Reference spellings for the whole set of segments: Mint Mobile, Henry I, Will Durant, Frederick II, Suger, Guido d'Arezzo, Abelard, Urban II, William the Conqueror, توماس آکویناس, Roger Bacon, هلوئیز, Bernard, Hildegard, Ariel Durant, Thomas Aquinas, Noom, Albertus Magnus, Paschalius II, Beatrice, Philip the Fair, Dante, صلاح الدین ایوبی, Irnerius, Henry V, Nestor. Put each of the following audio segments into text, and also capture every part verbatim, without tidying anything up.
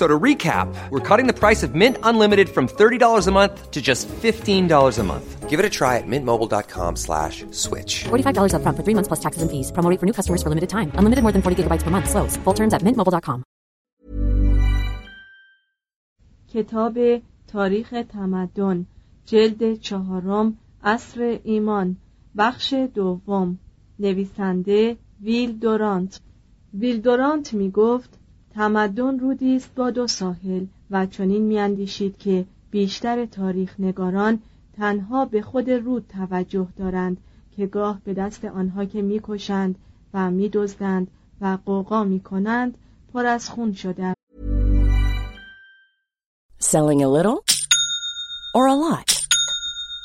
So to recap, we're cutting the price of Mint Unlimited from thirty dollars a month to just fifteen dollars a month. Give it a try at mintmobile.com slash switch. forty-five dollars up front for three months plus taxes and fees. Promo rate for new customers for limited time. Unlimited more than forty gigabytes per month. Slows full terms at mint mobile dot com. کتاب تاریخ تمدن جلد چهارم عصر ایمان بخش دوم نویسنده ویل دورانت. ویل دورانت می گفت تمدن رودی است با دو ساحل و چنین می‌اندیشید که بیشتر تاریخ نگاران تنها به خود رود توجه دارند که گاه به دست آنها که می‌کشند و می‌دزدند و قوقا می‌کنند پر از خون شده. Selling a little or a lot?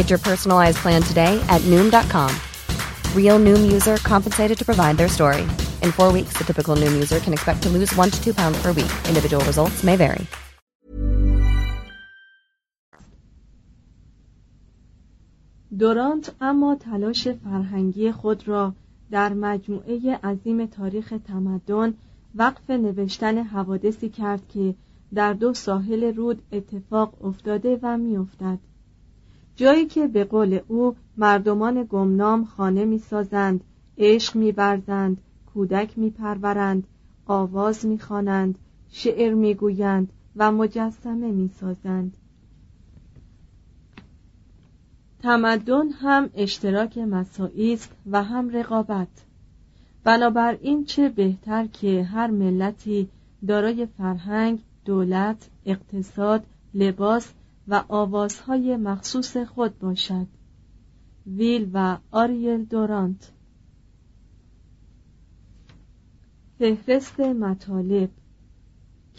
Get your personalized plan today at noom dot com. Real Noom user compensated to provide their story. In four weeks, the typical Noom user can expect to lose one to two pounds per week. Individual results may vary. دورانت اما تلاش فرهنگی خود را در مجموعه عظیم تاریخ تمدن وقف نوشتن حوادثی کرد که در دو ساحل رود اتفاق افتاده و می‌افتد. جایی که به قول او مردمان گمنام خانه می‌سازند، عشق می‌ورزند، کودک می‌پرورند، آواز می‌خوانند، شعر می‌گویند و مجسمه می‌سازند. تمدن هم اشتراک مساعی است و هم رقابت. بنابراین چه بهتر که هر ملتی دارای فرهنگ، دولت، اقتصاد، لباس و آوازهای مخصوص خود باشد. ویل و آریل دورانت. فهرست مطالب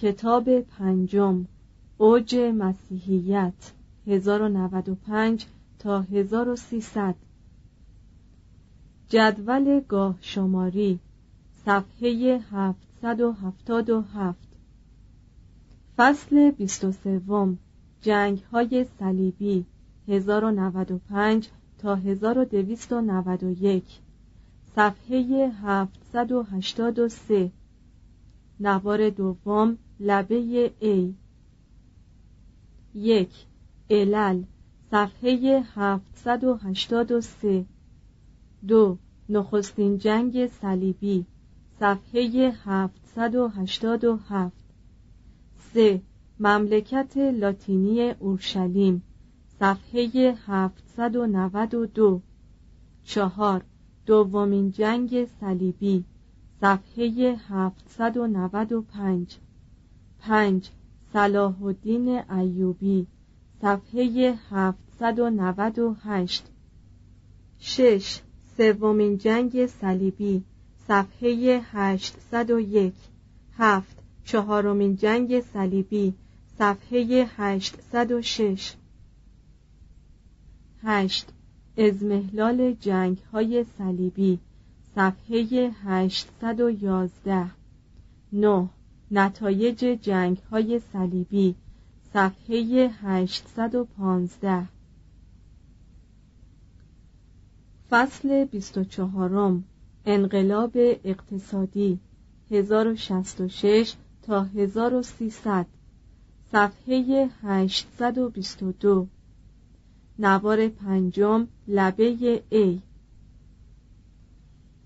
کتاب پنجم اوج مسیحیت هزار و نود و پنج تا هزار و سیصد جدول گاه شماری صفحه هفتصد و هفتاد و هفت فصل بیست و سه جنگ‌های صلیبی هزار و نود و پنج تا هزار و دویست و نود و یک صفحه هفتصد و هشتاد و سه نوار دوم لبه ای یک علل صفحه هفتصد و هشتاد و سه دو نخستین جنگ صلیبی صفحه هفتصد و هشتاد و هفت موزه مملکت لاتینی اورشلیم، صفحه هفتصد و نود و دو. چهار. دومین جنگ صلیبی، صفحه هفتصد و نود و پنج. پنج. صلاح الدین ایوبی، صفحه هفتصد و نود و هشت. شش. سومین جنگ صلیبی، صفحه هشتصد و یک. هفت. چهارمین جنگ صلیبی، صفحه هشتصد و شش. هشت. اضمحلال جنگ‌های صلیبی، صفحه هشتصد و یازده. نه. نتایج جنگ‌های صلیبی، صفحه هشتصد و پانزده. فصل بیست و چهارم. انقلاب اقتصادی، هزار و شصت و شش تا هزار و سیصد، صفحه هشتصد و بیست و دو. نوار پنجم، لبه ای.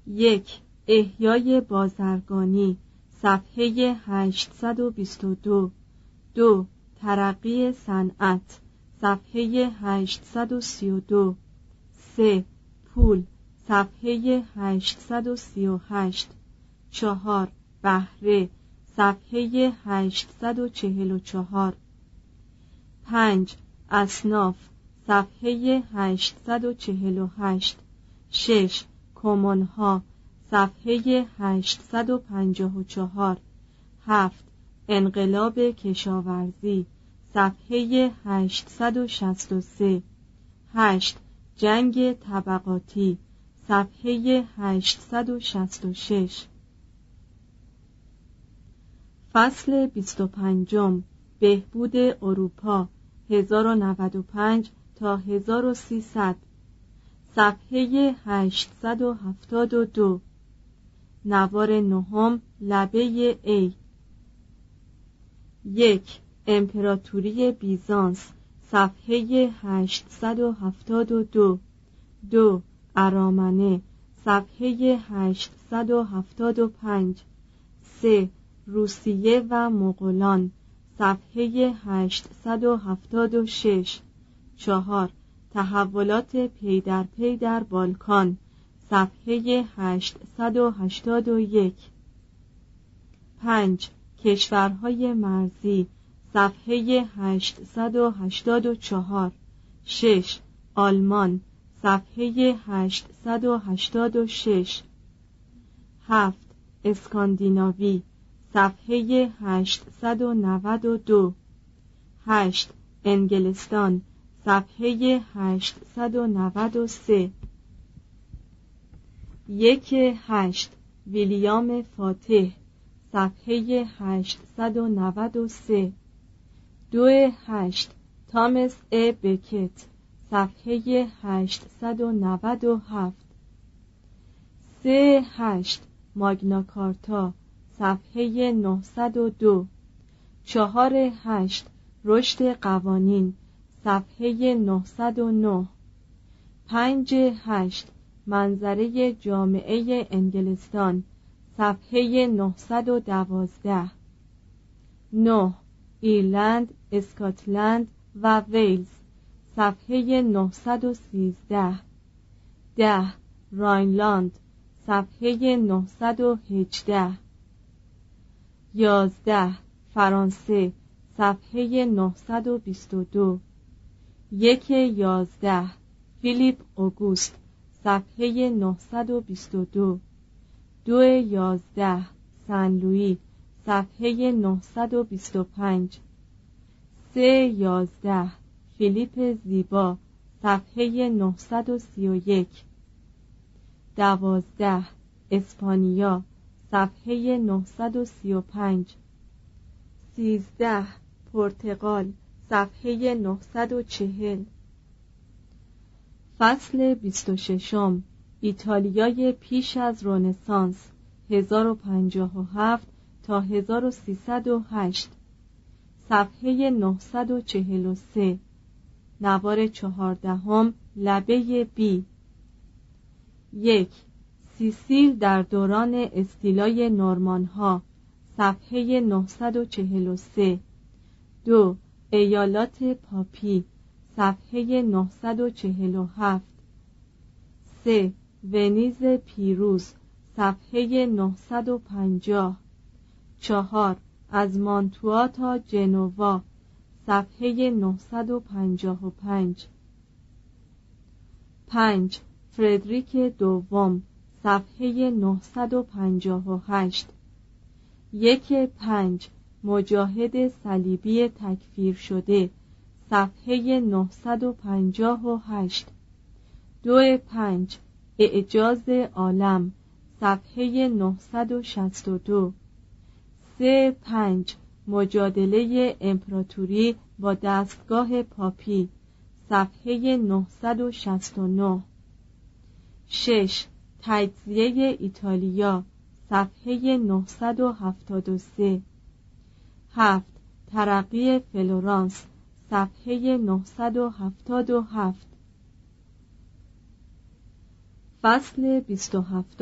یک. احیای بازرگانی، صفحه هشتصد و بیست و دو. دو. ترقی صنعت، صفحه هشتصد و سی و دو. سه. پول، صفحه هشتصد و سی و هشت. چهار. بهره، صفحه هشتصد و چهل و چهار. پنج. اصناف، صفحه هشتصد و چهل و هشت. شش. کمونها، صفحه هشتصد و پنجاه و چهار. هفت. انقلاب کشاورزی، صفحه هشتصد و شصت و سه. هشت. جنگ طبقاتی، صفحه هشتصد و شصت و شش. فصل بیست و پنج. بهبود اروپا، هزار و نود و پنج تا هزار و سیصد، صفحه هشتصد و هفتاد و دو. نوار نهم، لبه ای. یک. امپراتوری بیزانس، صفحه هشتصد و هفتاد و دو. دو. ارامنه، صفحه هشتصد و هفتاد و پنج. سه. روسیه و مغولان، صفحه هشتصد و هفتاد و شش. چهار. تحولات پی در پی در بالکان، صفحه هشتصد و هشتاد و یک. پنج. کشورهای مرزی، صفحه هشتصد و هشتاد و چهار. شش. آلمان، صفحه هشتصد و هشتاد و شش. هفت. اسکاندیناوی، صفحه هشتصد و نود و دو. هشت. انگلستان، صفحه هشتصد و نود و سه. یک. هشت. ویلیام فاتح، صفحه هشتصد و نود و سه. دو. هشت. تامس ا بکت، صفحه هشتصد و نود و هفت. سه. هشت. ماگناکارتا، صفحه نهصد و دو. چهار. هشت. رشد قوانین، صفحه نهصد و نه. پنج. هشت. منظره جامعه انگلستان، صفحه نهصد و دوازده. نه. ایرلند، اسکاتلند و ویلز، صفحه نهصد و سیزده. ده. راینلاند، صفحه نهصد و هجده. یازده. فرانسه، صفحه نهصد و بیست و دو. یک. یازده. فیلیپ اوگوست، صفحه نهصد و بیست و دو. دو. یازده. سن لویی، صفحه نهصد و بیست و پنج. سه. یازده. فیلیپ زیبا، صفحه نهصد و سی و یک. دوازده. اسپانیا، صفحه نهصد و سی و پنج. سیزده. پرتغال، صفحه نهصد و چهل. فصل بیست و ششم. ایتالیای پیش از رنسانس، هزار و پنجاه و هفت تا هزار و سیصد و هشت، صفحه نهصد و چهل و سه. نوار چهاردهم، لبه بی. یک. سیسیل در دوران استیلای نورمان‌ها، صفحه نهصد و چهل و سه. دو. ایالات پاپی، صفحه نهصد و چهل و هفت. سه. ونیز پیروز، صفحه نهصد و پنجاه. چهار. از مانتوا تا جنوا، صفحه نهصد و پنجاه و پنج. پنج. فردریک دوم، صفحه نهصد و پنجاه و هشت. یک. پنج. مجاهد صلیبی تکفیر شده، صفحه نهصد و پنجاه و هشت. دو. پنج. اعجاز عالم، صفحه نهصد و شصت و دو. سه. پنج. مجادله امپراتوری با دستگاه پاپی، صفحه نهصد و شصت و نه. شش. تجزیه ایتالیا، صفحه نهصد و هفتاد و سه. هفت. ترقی فلورانس، صفحه نهصد و هفتاد و هفت. فصل بیست و هفت.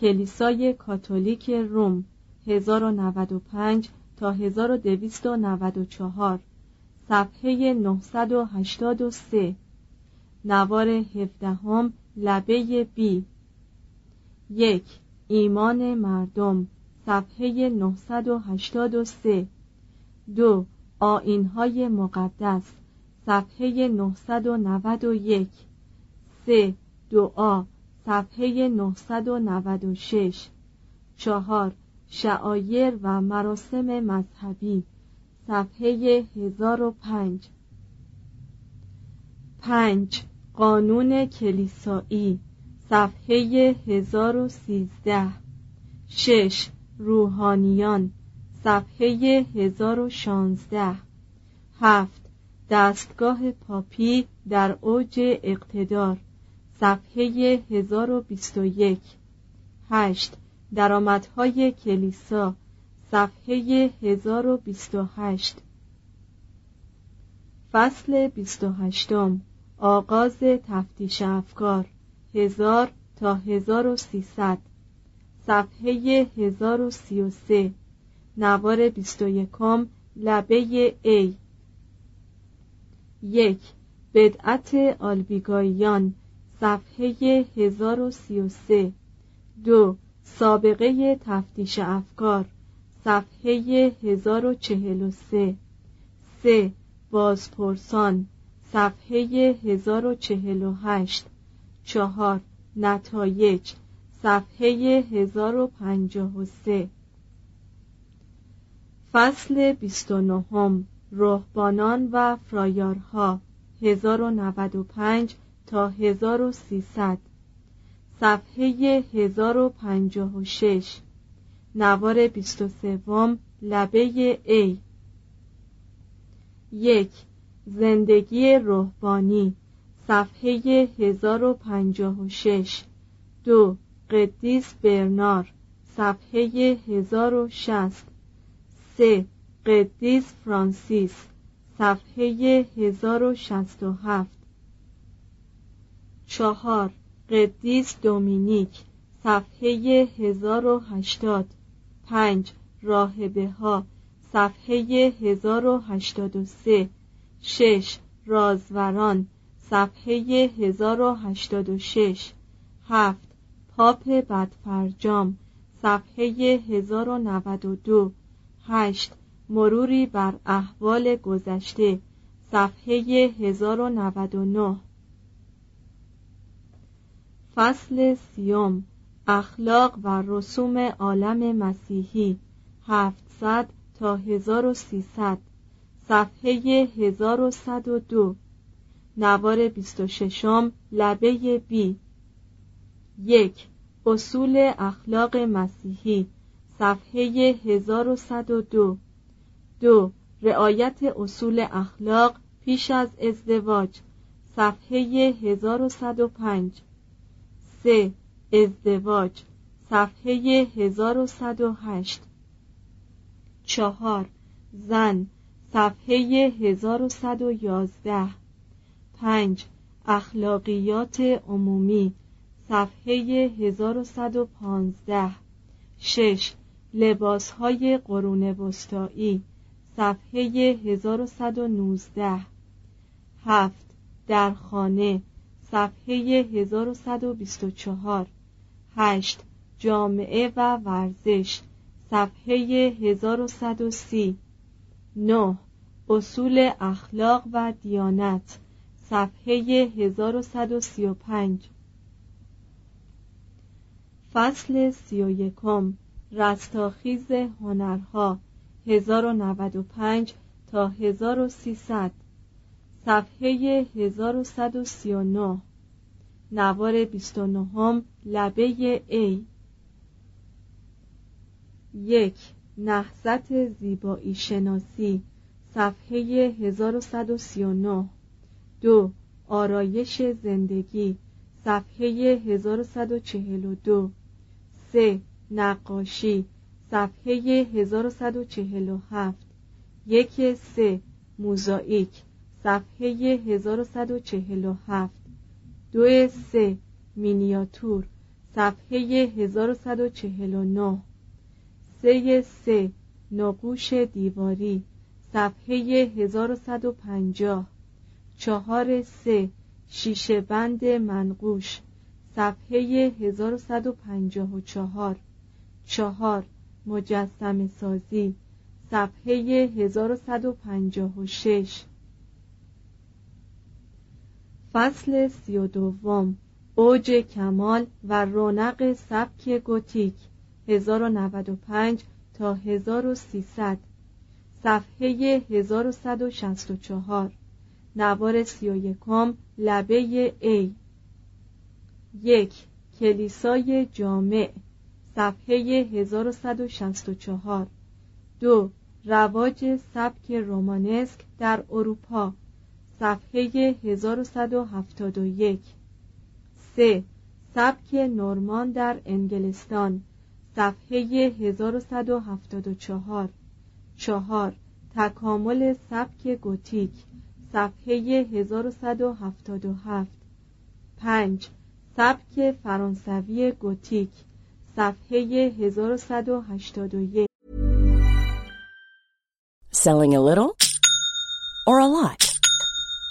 کلیسای کاتولیک روم، هزار و نود و پنج تا هزار و دویست و نود و چهار، صفحه نهصد و هشتاد و سه. نوار هفدهم، لبه بی. یک. ایمان مردم، صفحه نهصد و هشتاد و سه. دو. آیین‌های مقدس، صفحه نهصد و نود و یک. سه. دعا، صفحه نهصد و نود و شش. چهار. شعایر و مراسم مذهبی، صفحه هزار و پنج. پنج. قانون کلیسایی، صفحه هزار و سیزده. شش. روحانیان، صفحه هزار و شانزده. هفت. دستگاه پاپی در اوج اقتدار، صفحه هزار و بیست و یک. هشت. درآمدهای کلیسا، صفحه هزار و بیست و هشت. فصل بیست و هشت. آغاز تفتیش افکار، هزار تا هزار و سیصد، صفحه هزار و سی و سه. نوار بیست و یکم، لبه ای. یک. بدعت آلبیگاییان، صفحه هزار و سی و سه. دو. سابقه تفتیش افکار، صفحه هزار و چهل و سه. سه. بازپرسان، صفحه هزار و چهل و هشت. چهار. نتایج، صفحه هزار و پنجاه و سه. فصل بیست و نه. رهبانان و فرایارها، هزار و نود و پنج تا هزار و سیصد، صفحه هزار و پنجاه و شش. نوار بیست و سوم، لبه ای. یک. زندگی رهبانی، صفحه هزار و پنجاه و شش. دو. قدیس برنار، صفحه هزار و شصت. سه. قدیس فرانسیس، صفحه هزار و شصت و هفت. چهار. قدیس دومینیک، صفحه هزار و هشتاد. پنج. راهبه ها، صفحه هزار و هشتاد و سه. شش. رازوران، صفحه هزار و هشتاد و شش. هفت. پاپ بدفرجام، صفحه هزار و نود و دو. هشت. مروری بر احوال گذشته، صفحه هزار و نود و نه. فصل سیوم. اخلاق و رسوم عالم مسیحی، هفتصد تا هزار و سیصد، صفحه هزار و صد و دو. نوار بیست و ششم، لبه بی. یک. اصول اخلاق مسیحی، صفحه هزار و صد و دو. دو. رعایت اصول اخلاق پیش از ازدواج، صفحه هزار و صد و پنج. سه. ازدواج، صفحه هزار و صد و هشت. چهار. زن، صفحه هزار و صد و یازده. پنج. اخلاقیات عمومی، صفحه هزار و صد و پانزده. شش. لباسهای قرون وسطایی، صفحه هزار و صد و نوزده. هفت، در خانه، صفحه هزار و صد و بیست و چهار. هشت، جامعه و ورزش، صفحه هزار و صد و سی. نه، اصول اخلاق و دیانت، صفحه هزار و صد و سی و پنج. فصل سی و یکم، رستاخیز هنرها، هزار و نود و پنج تا هزار و سیصد، صفحه هزار و صد و سی و نه. نوار بیست و نهم، لبه ای. یک، نهضت زیبایی شناسی، صفحه هزار و صد و سی و نه. دو، آرایش زندگی، صفحه هزار و صد و چهل و دو. سه، نقاشی، صفحه هزار و صد و چهل و هفت. یک سه، موزاییک، صفحه هزار و صد و چهل و هفت. دو سه، مینیاتور، صفحه هزار و صد و چهل و نه. سه سه، نقوش دیواری، صفحه هزار و صد و پنجاه. چهار سه، شیشه بند منقوش، صفحه هزار و صد و پنجاه و چهار. چهار، مجسم سازی، صفحه هزار و صد و پنجاه و شش. فصل سی و دوم، اوج کمال و رونق سبک گوتیک، هزار و نود و پنج تا هزار و سیصد، صفحه هزار و صد و شصت و چهار. نوار سی و یکم، لبه ای. یک، کلیسای جامع، صفحه هزار و صد و شصت و چهار. دو، رواج سبک رومانسک در اروپا، صفحه هزار و صد و هفتاد و یک. سه، سبک نورمان در انگلستان، صفحه هزار و صد و هفتاد و چهار. چهار، تکامل سبک گوتیک، صفحه هزار و صد و هفتاد و هفت. پنج، سبک فرانسوی گوتیک، صفحه هزار و صد و هشتاد و یک. Selling a little or a lot?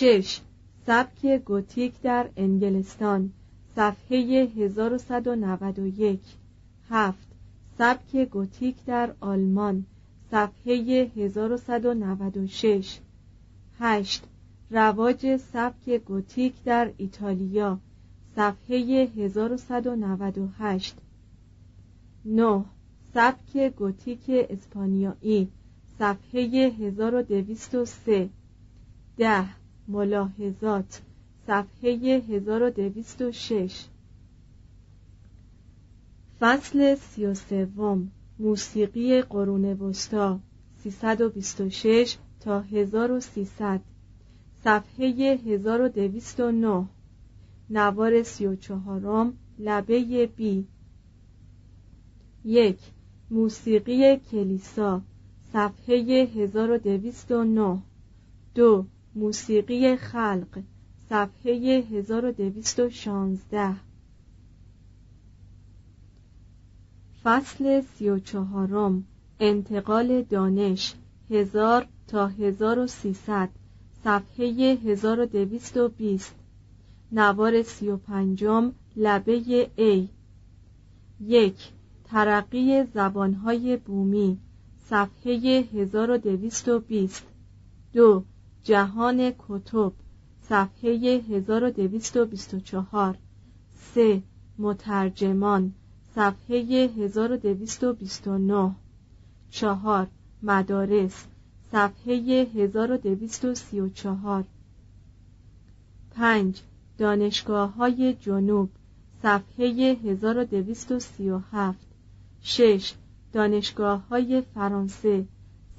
شش. سبک گوتیک در انگلستان، صفحه هزار و صد و نود و یک. هفت. سبک گوتیک در آلمان، صفحه هزار و صد و نود و شش. هشت. رواج سبک گوتیک در ایتالیا، صفحه هزار و صد و نود و هشت. نه. سبک گوتیک اسپانیایی، صفحه هزار و دویست و سه. ده. ملاحظات، صفحه هزار و دویست و شش. فصل سی و سوم، موسیقی قرون وسطا، سیصد و بیست و شش تا هزار و سیصد، صفحه هزار و دویست و نه. نوار سی و چهارم، لبه بی. یک. موسیقی کلیسا، صفحه هزار و دویست و نه. دو. موسیقی خلق، صفحه هزار و دویست و شانزده. فصل سی و چهارم، انتقال دانش، هزار تا هزار و سیصد، صفحه هزار و دویست و بیست. نوار سی و پنجم، لبه ای. یک. ترقی زبانهای بومی، صفحه هزار و دویست و بیست. دو. جهان کتب، صفحه هزار و دویست و بیست و چهار. سه. مترجمان، صفحه هزار و دویست و بیست و نه. چهار. مدارس، صفحه هزار و دویست و سی و چهار. پنج. دانشگاه‌های جنوب، صفحه هزار و دویست و سی و هفت. شش. دانشگاه‌های فرانسه،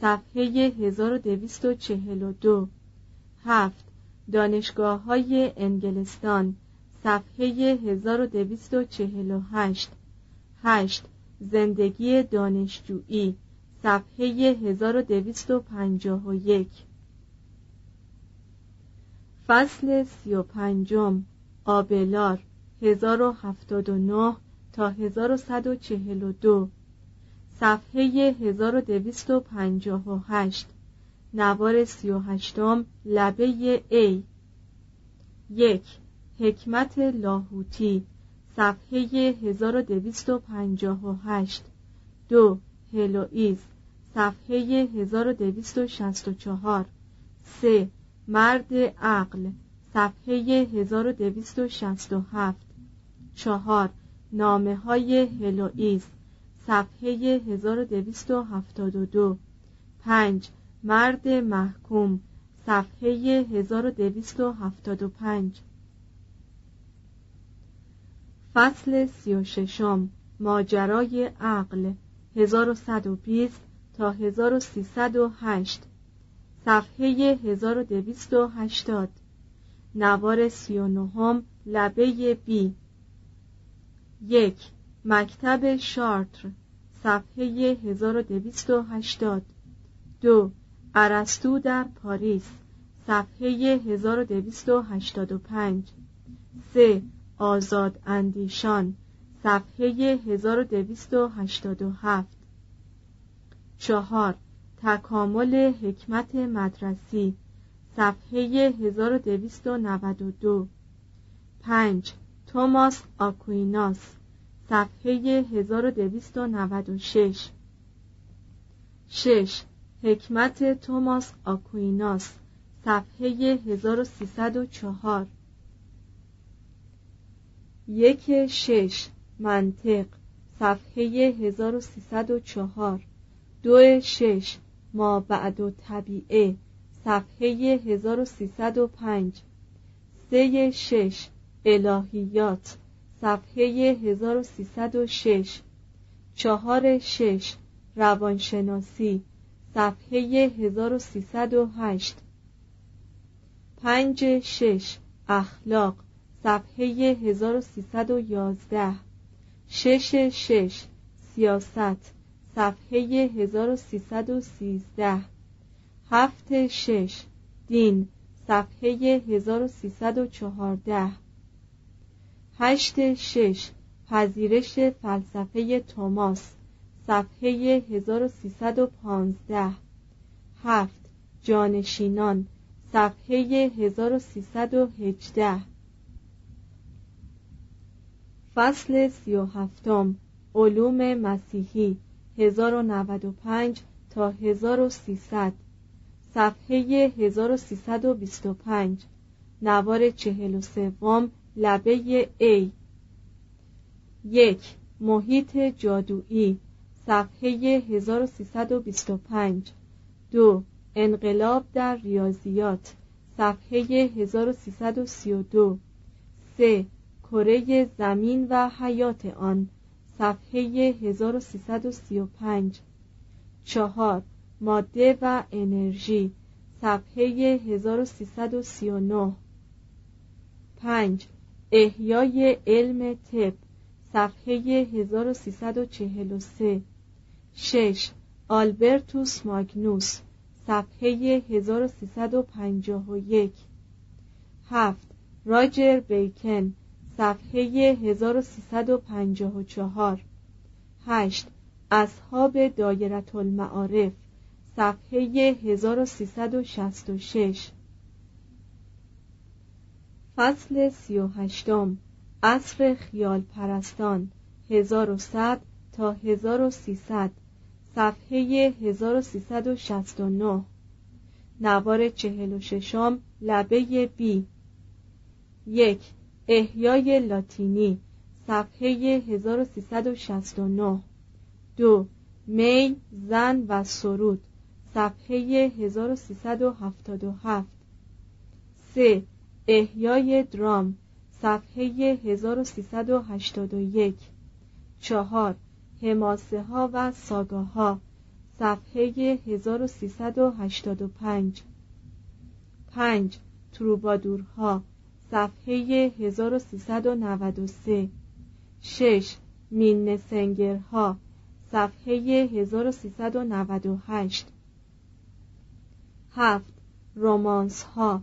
صفحه هزار و دویست و چهل و دو. هفت. دانشگاه‌های انگلستان، صفحه هزار و دویست و چهل و هشت. هشت. زندگی دانشجویی، صفحه هزار و دویست و پنجاه و یک. فصل سی و پنجم، آبلار، هزار و هفتاد و نه تا هزار و صد و چهل و دو، صفحه هزار و دویست و پنجاه و هشت. نوار سی و هشتم، لبه ای. یک. حکمت لاهوتی، صفحه هزار و دویست و پنجاه و هشت. دو. هلوئیز، صفحه هزار و دویست و شصت و چهار. سه. مرد عقل، صفحه هزار و دویست و شصت و هفت. چهار. نامه های هلوئیز، صفحه هزار و دویست و هفتاد و دو. پنج. مرد محکوم، صفحه هزار و دویست و هفتاد و پنج. فصل سی و ششم، ماجرای عقل، هزار و صد و بیست تا هزار و سیصد و هشت، صفحه هزار و دویست و هشتاد. نوار سی و نهم، لبه بی. یک. مکتب شارتر، صفحه هزار و دویست و هشتاد. دو. ارسطو در پاریس، صفحه هزار و دویست و هشتاد و پنج. سه. آزاد اندیشان، صفحه هزار و دویست و هشتاد و هفت. چهار. تکامل حکمت مدرسی، صفحه هزار و دویست و نود و دو. پنج. توماس آکویناس، صفحه هزار و دویست و نود و شش. شش. حکمت توماس آکویناس، صفحه هزار و سیصد و چهار. یک. شش. منطق، صفحه هزار و سیصد و چهار. دو. شش. ما بعد و طبیعه، صفحه هزار و سیصد و پنج. سه. شش. الهیات، صفحه هزار و سیصد و شش. چهار. شش. روانشناسی، صفحه هزار و سیصد و هشت. پنج. شش. اخلاق، صفحه هزار و سیصد و یازده. شش. شش. سیاست، صفحه هزار و سیصد و سیزده. هفت. شش. دین، صفحه هزار و سیصد و چهارده. هشت. شش. پذیرش فلسفه توماس، صفحه هزار و سیصد و پانزده. هفت. جانشینان، صفحه هزار و سیصد و هجده. فصل سی و هفتم، علوم مسیحی، هزار و نود و پنج تا هزار و سیصد، صفحه هزار و سیصد و بیست و پنج، نوار چهل و سوم، لبه A. یک. محیط جادویی، صفحه هزار و سیصد و بیست و پنج. دو. انقلاب در ریاضیات، صفحه هزار و سیصد و سی و دو. سه. کره زمین و حیات آن، صفحه هزار و سیصد و سی و پنج. چهار. ماده و انرژی، صفحه هزار و سیصد و سی و نه. پنج. احیای علم طب، صفحه هزار و سیصد و چهل و سه. شش. آلبرتوس ماگنوس، صفحه هزار و سیصد و پنجاه و یک. هفت. راجر بیکن، صفحه هزار و سیصد و پنجاه و چهار. هشت. اصحاب دایره المعارف، صفحه هزار و سیصد و شصت و شش. فصل سی و هشتم، عصر خیال پرستان، هزار و صد تا هزار و سیصد، صفحه هزار و سیصد و شصت و نه، نوار چهل و ششم، لبه B. یک. احیای لاتینی، صفحه هزار و سیصد و شصت و نه. دو. می، زن و سرود، صفحه هزار و سیصد و هفتاد و هفت. سه. احیای درام، صفحه هزار و سیصد و هشتاد و یک. چهار. حماسه ها و ساگاها، صفحه هزار و سیصد و هشتاد و پنج. پنج. تروبادورها، صفحه هزار و سیصد و نود و سه. شش. مینه سنگرها، صفحه هزار و سیصد و نود و هشت. هفت. رومانس ها،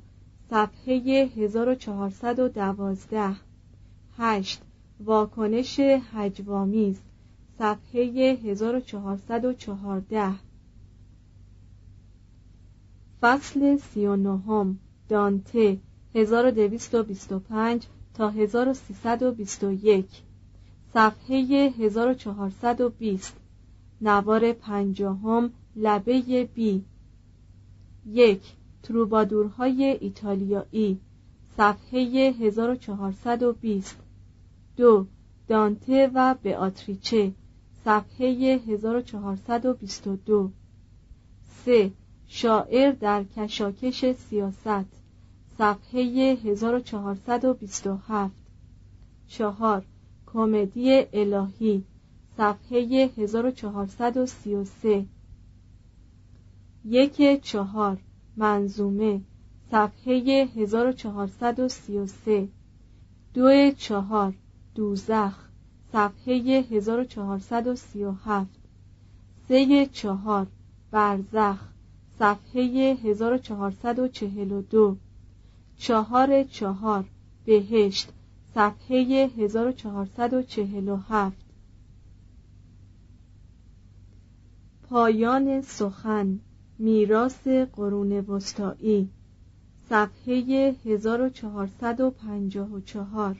صفحه هزار و چهارصد و دوازده. هشت. واکنش هجوامیز، صفحه هزار و چهارصد و چهارده. فصل سی و نهم، دانته، هزار و دویست و بیست و پنج تا هزار و سیصد و بیست و یک، صفحه هزار و چهارصد و بیست، نوار پنجاهم، لبه B. یک. تروبادورهای ایتالیایی، صفحه هزار و چهارصد و بیست. دو. دانته و بیاتریچه، صفحه هزار و چهارصد و بیست و دو. سه. شاعر در کشاکش سیاست، صفحه هزار و چهارصد و بیست و هفت. چهار. کمدی الهی، صفحه هزار و چهارصد و سی و سه. یک. چهار. منظومه، صفحه هزار و چهارصد و سی و سه. دو. چهار. دوزخ، صفحه هزار و چهارصد و سی و هفت. سه. چهار. برزخ، صفحه هزار و چهارصد و چهل و دو. چهار. چهار. بهشت، صفحه هزار و چهارصد و چهل و هفت. پایان سخن، میراث قرون وسطایی، صفحه هزار و چهارصد و پنجاه و چهار.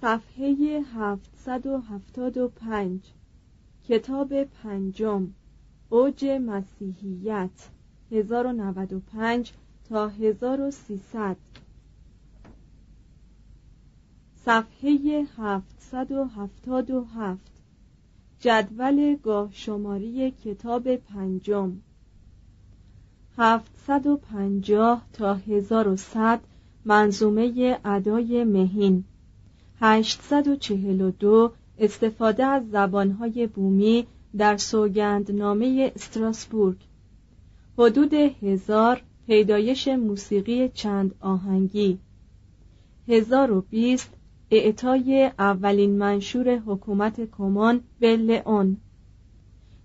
صفحه هفتصد و هفتاد و پنج، کتاب پنجم، اوج مسیحیت، هزار و نود و پنج تا هزار و سیصد. صفحه هفتصد و هفتاد و هفت، جدول گاه شماری کتاب پنجم، هفتصد و پنجاه تا هزار و صد، منظومه ادای مهین. هشتصد و چهل و دو، استفاده از زبانهای بومی در سوگندنامه استراسبورگ. حدود هزار، پیدایش موسیقی چند آهنگی. هزار و بیست، اعطای اولین منشور حکومت کمان به لئون.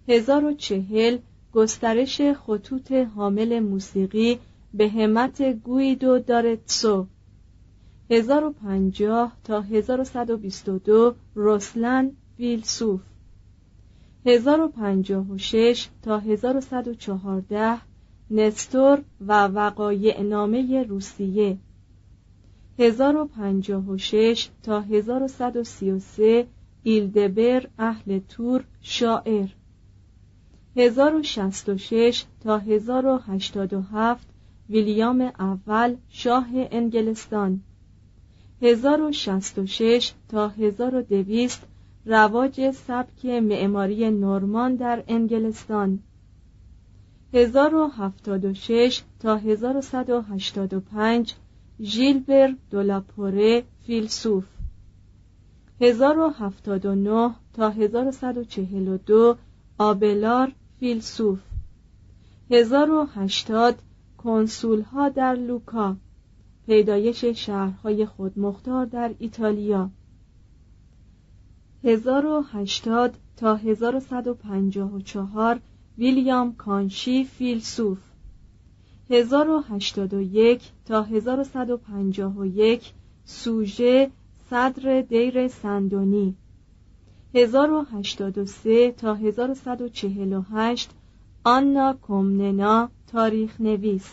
هزار و چهل، گسترش خطوط حامل موسیقی به همت گویدو دارتسو. هزار و پنجاه تا هزار و صد و بیست و دو رسلن ویلسوف، هزار و پنجاه و شش تا هزار و صد و چهارده نستور و وقایع نامه روسیه، هزار و پنجاه و شش تا هزار و صد و سی و سه ایلدبر اهل تور شاعر، هزار و شصت و شش تا هزار و هشتاد و هفت ویلیام اول شاه انگلستان، هزار و شصت و شش تا هزار و دویست رواج سبک معماری نورمان در انگلستان، هزار و هفتاد و شش تا هزار و صد و هشتاد و پنج ژیلبر دولاپوره فیلسوف، هزار و هفتاد و نه تا هزار و صد و چهل و دو آبلار فیلسوف، هزار و هشتاد کنسولها در لوکا، پیدایش شهرهای خودمختار در ایتالیا، هزار و هشتاد تا هزار و صد و پنجاه و چهار ویلیام کانشی فیلسوف، هزار و هشتاد و یک تا هزار و صد و پنجاه و یک سوژه صدر دیر سندونی، هزار و هشتاد و سه تا هزار و صد و چهل و هشت آنا کومننا تاریخ نویس،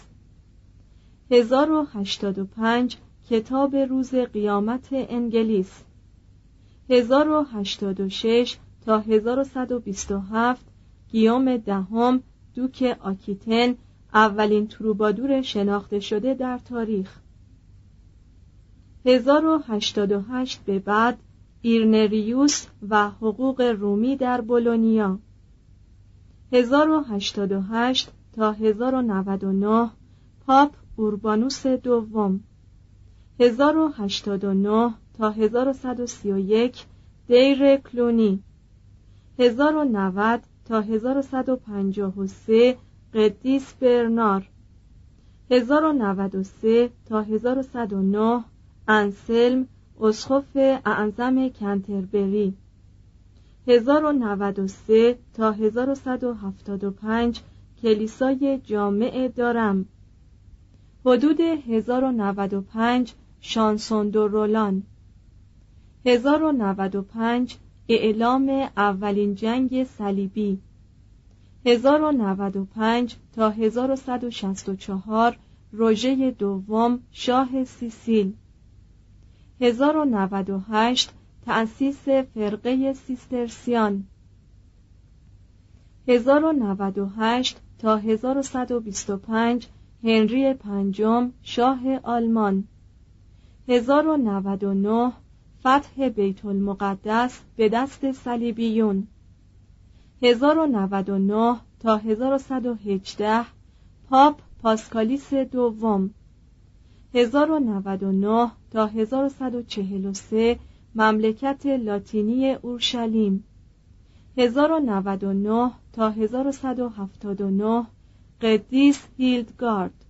هزار و هشتاد و پنج کتاب روز قیامت انگلیس، هزار و هشتاد و شش تا هزار و صد و بیست و هفت گیوم دهم دوک آکیتن اولین تروبادور شناخته شده در تاریخ، هزار و هشتاد و هشت به بعد ایرنریوس و حقوق رومی در بولونیا، هزار و هشتاد و هشت تا هزار و نود و نه پاپ اوربانوس دوم، هزار و هشتاد و نه تا هزار و صد و سی و یک دیر کلونی، هزار و نود تا هزار و صد و پنجاه و سه قدیس برنار، هزار و نود و سه تا هزار و صد و نه انسلم اسقف اعظم کنتربری، هزار و نود و سه تا هزار و صد و هفتاد و پنج کلیسای جامع دارم، حدود هزار و نود و پنج شانسون دو رولان، هزار و نود و پنج اعلام اولین جنگ صلیبی، هزار و نود و پنج تا هزار و صد و شصت و چهار روژه دوم شاه سیسیل، هزار و نود و هشت تأسیس فرقه سیسترسیان، هزار و نود و هشت تا هزار و صد و بیست و پنج هنری پنجم شاه آلمان، هزار و نود و نه فتح بیت المقدس به دست صلیبیون، هزار و نود و نه تا هزار و صد و هجده پاپ پاسکالیس دوم، هزار و نود و نه تا هزار و صد و چهل و سه مملکت لاتینی اورشلیم، هزار و نود و نه تا هزار و صد و هفتاد و نه قدیس هیلدگارد،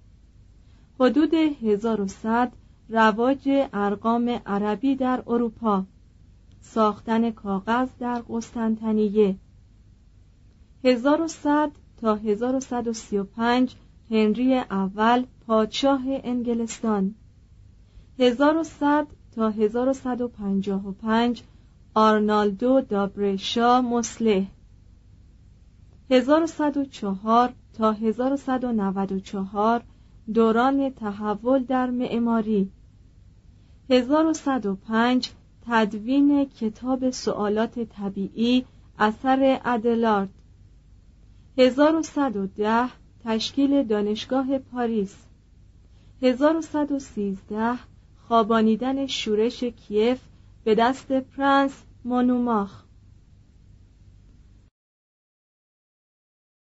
حدود هزار و صد رواج ارقام عربی در اروپا، ساختن کاغذ در قسطنطنیه، هزار و صد تا هزار و صد و سی و پنج هنری اول پادشاه انگلستان، هزار و صد تا هزار و صد و پنجاه و پنج آرنالدو دابرشا مصلح، هزار و صد و چهار تا هزار و صد و نود و چهار دوران تحول در معماری، هزار و صد و پنج تدوین کتاب سوالات طبیعی اثر ادلارد، هزار و صد و ده تشکیل دانشگاه پاریس، هزار و صد و سیزده خوابانیدن شورش کیف به دست پرنس مونوماخ،